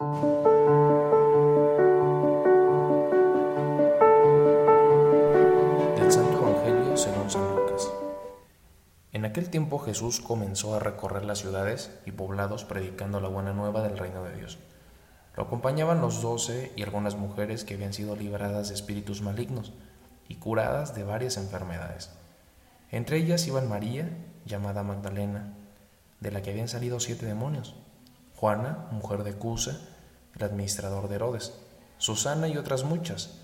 Del Santo Evangelio según San Lucas. En aquel tiempo Jesús comenzó a recorrer las ciudades y poblados predicando la buena nueva del reino de Dios. Lo acompañaban los 12 y algunas mujeres que habían sido liberadas de espíritus malignos y curadas de varias enfermedades. Entre ellas iban María, llamada Magdalena, de la que habían salido 7 demonios, Juana, mujer de Cusa, el administrador de Herodes, Susana y otras muchas,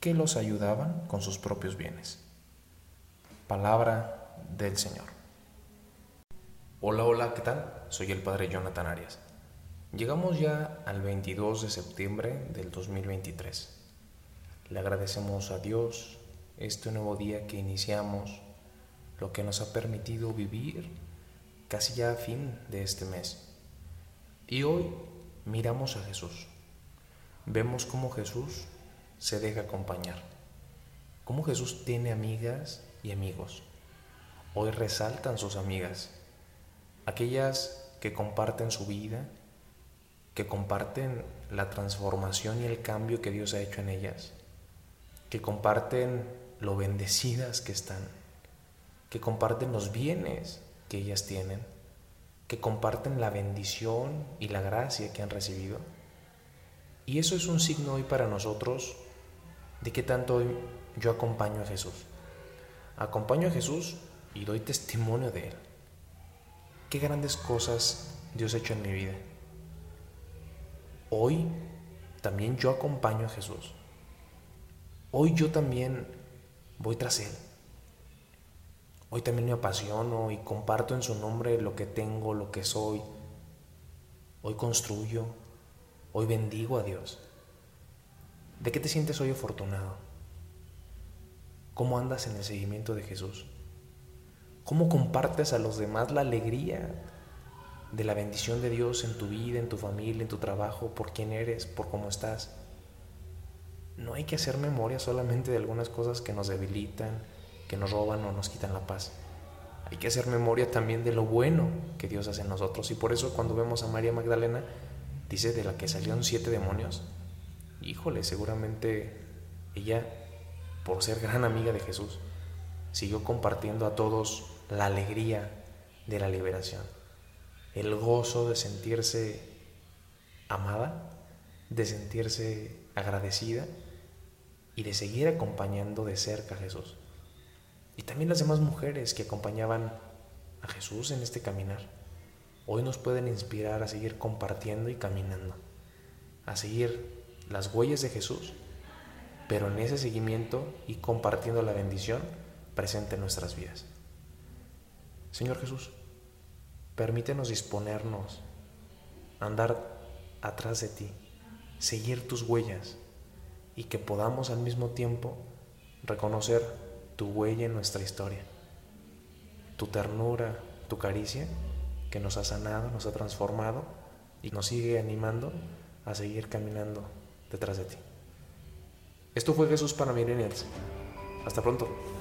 que los ayudaban con sus propios bienes. Palabra del Señor. Hola, ¿qué tal? Soy el Padre Jonathan Arias. Llegamos ya al 22 de septiembre del 2023. Le agradecemos a Dios este nuevo día que iniciamos, lo que nos ha permitido vivir casi ya a fin de este mes. Y hoy miramos a Jesús. Vemos cómo Jesús se deja acompañar, cómo Jesús tiene amigas y amigos. Hoy resaltan sus amigas, aquellas que comparten su vida, que comparten la transformación y el cambio que Dios ha hecho en ellas, que comparten lo bendecidas que están, que comparten los bienes que ellas tienen, que comparten la bendición y la gracia que han recibido. Y eso es un signo hoy para nosotros de que tanto hoy yo acompaño a Jesús. Acompaño a Jesús y doy testimonio de Él. Qué grandes cosas Dios ha hecho en mi vida. Hoy también yo acompaño a Jesús. Hoy yo también voy tras Él. Hoy también me apasiono y comparto en su nombre lo que tengo, lo que soy. Hoy construyo, hoy bendigo a Dios. ¿De qué te sientes hoy afortunado? ¿Cómo andas en el seguimiento de Jesús? ¿Cómo compartes a los demás la alegría de la bendición de Dios en tu vida, en tu familia, en tu trabajo, por quién eres, por cómo estás? No hay que hacer memoria solamente de algunas cosas que nos debilitan, que nos roban o nos quitan la paz. Hay que hacer memoria también de lo bueno que Dios hace en nosotros. Y por eso cuando vemos a María Magdalena, dice de la que salieron 7 demonios. Híjole, seguramente ella, por ser gran amiga de Jesús, siguió compartiendo a todos la alegría de la liberación, el gozo de sentirse amada, de sentirse agradecida y de seguir acompañando de cerca a Jesús. Y también las demás mujeres que acompañaban a Jesús en este caminar, hoy nos pueden inspirar a seguir compartiendo y caminando, a seguir las huellas de Jesús, pero en ese seguimiento y compartiendo la bendición presente en nuestras vidas. Señor Jesús, permítenos disponernos a andar atrás de ti, seguir tus huellas y que podamos al mismo tiempo reconocer tu huella en nuestra historia, tu ternura, tu caricia que nos ha sanado, nos ha transformado y nos sigue animando a seguir caminando detrás de ti. Esto fue Jesús para Milenio. Hasta pronto.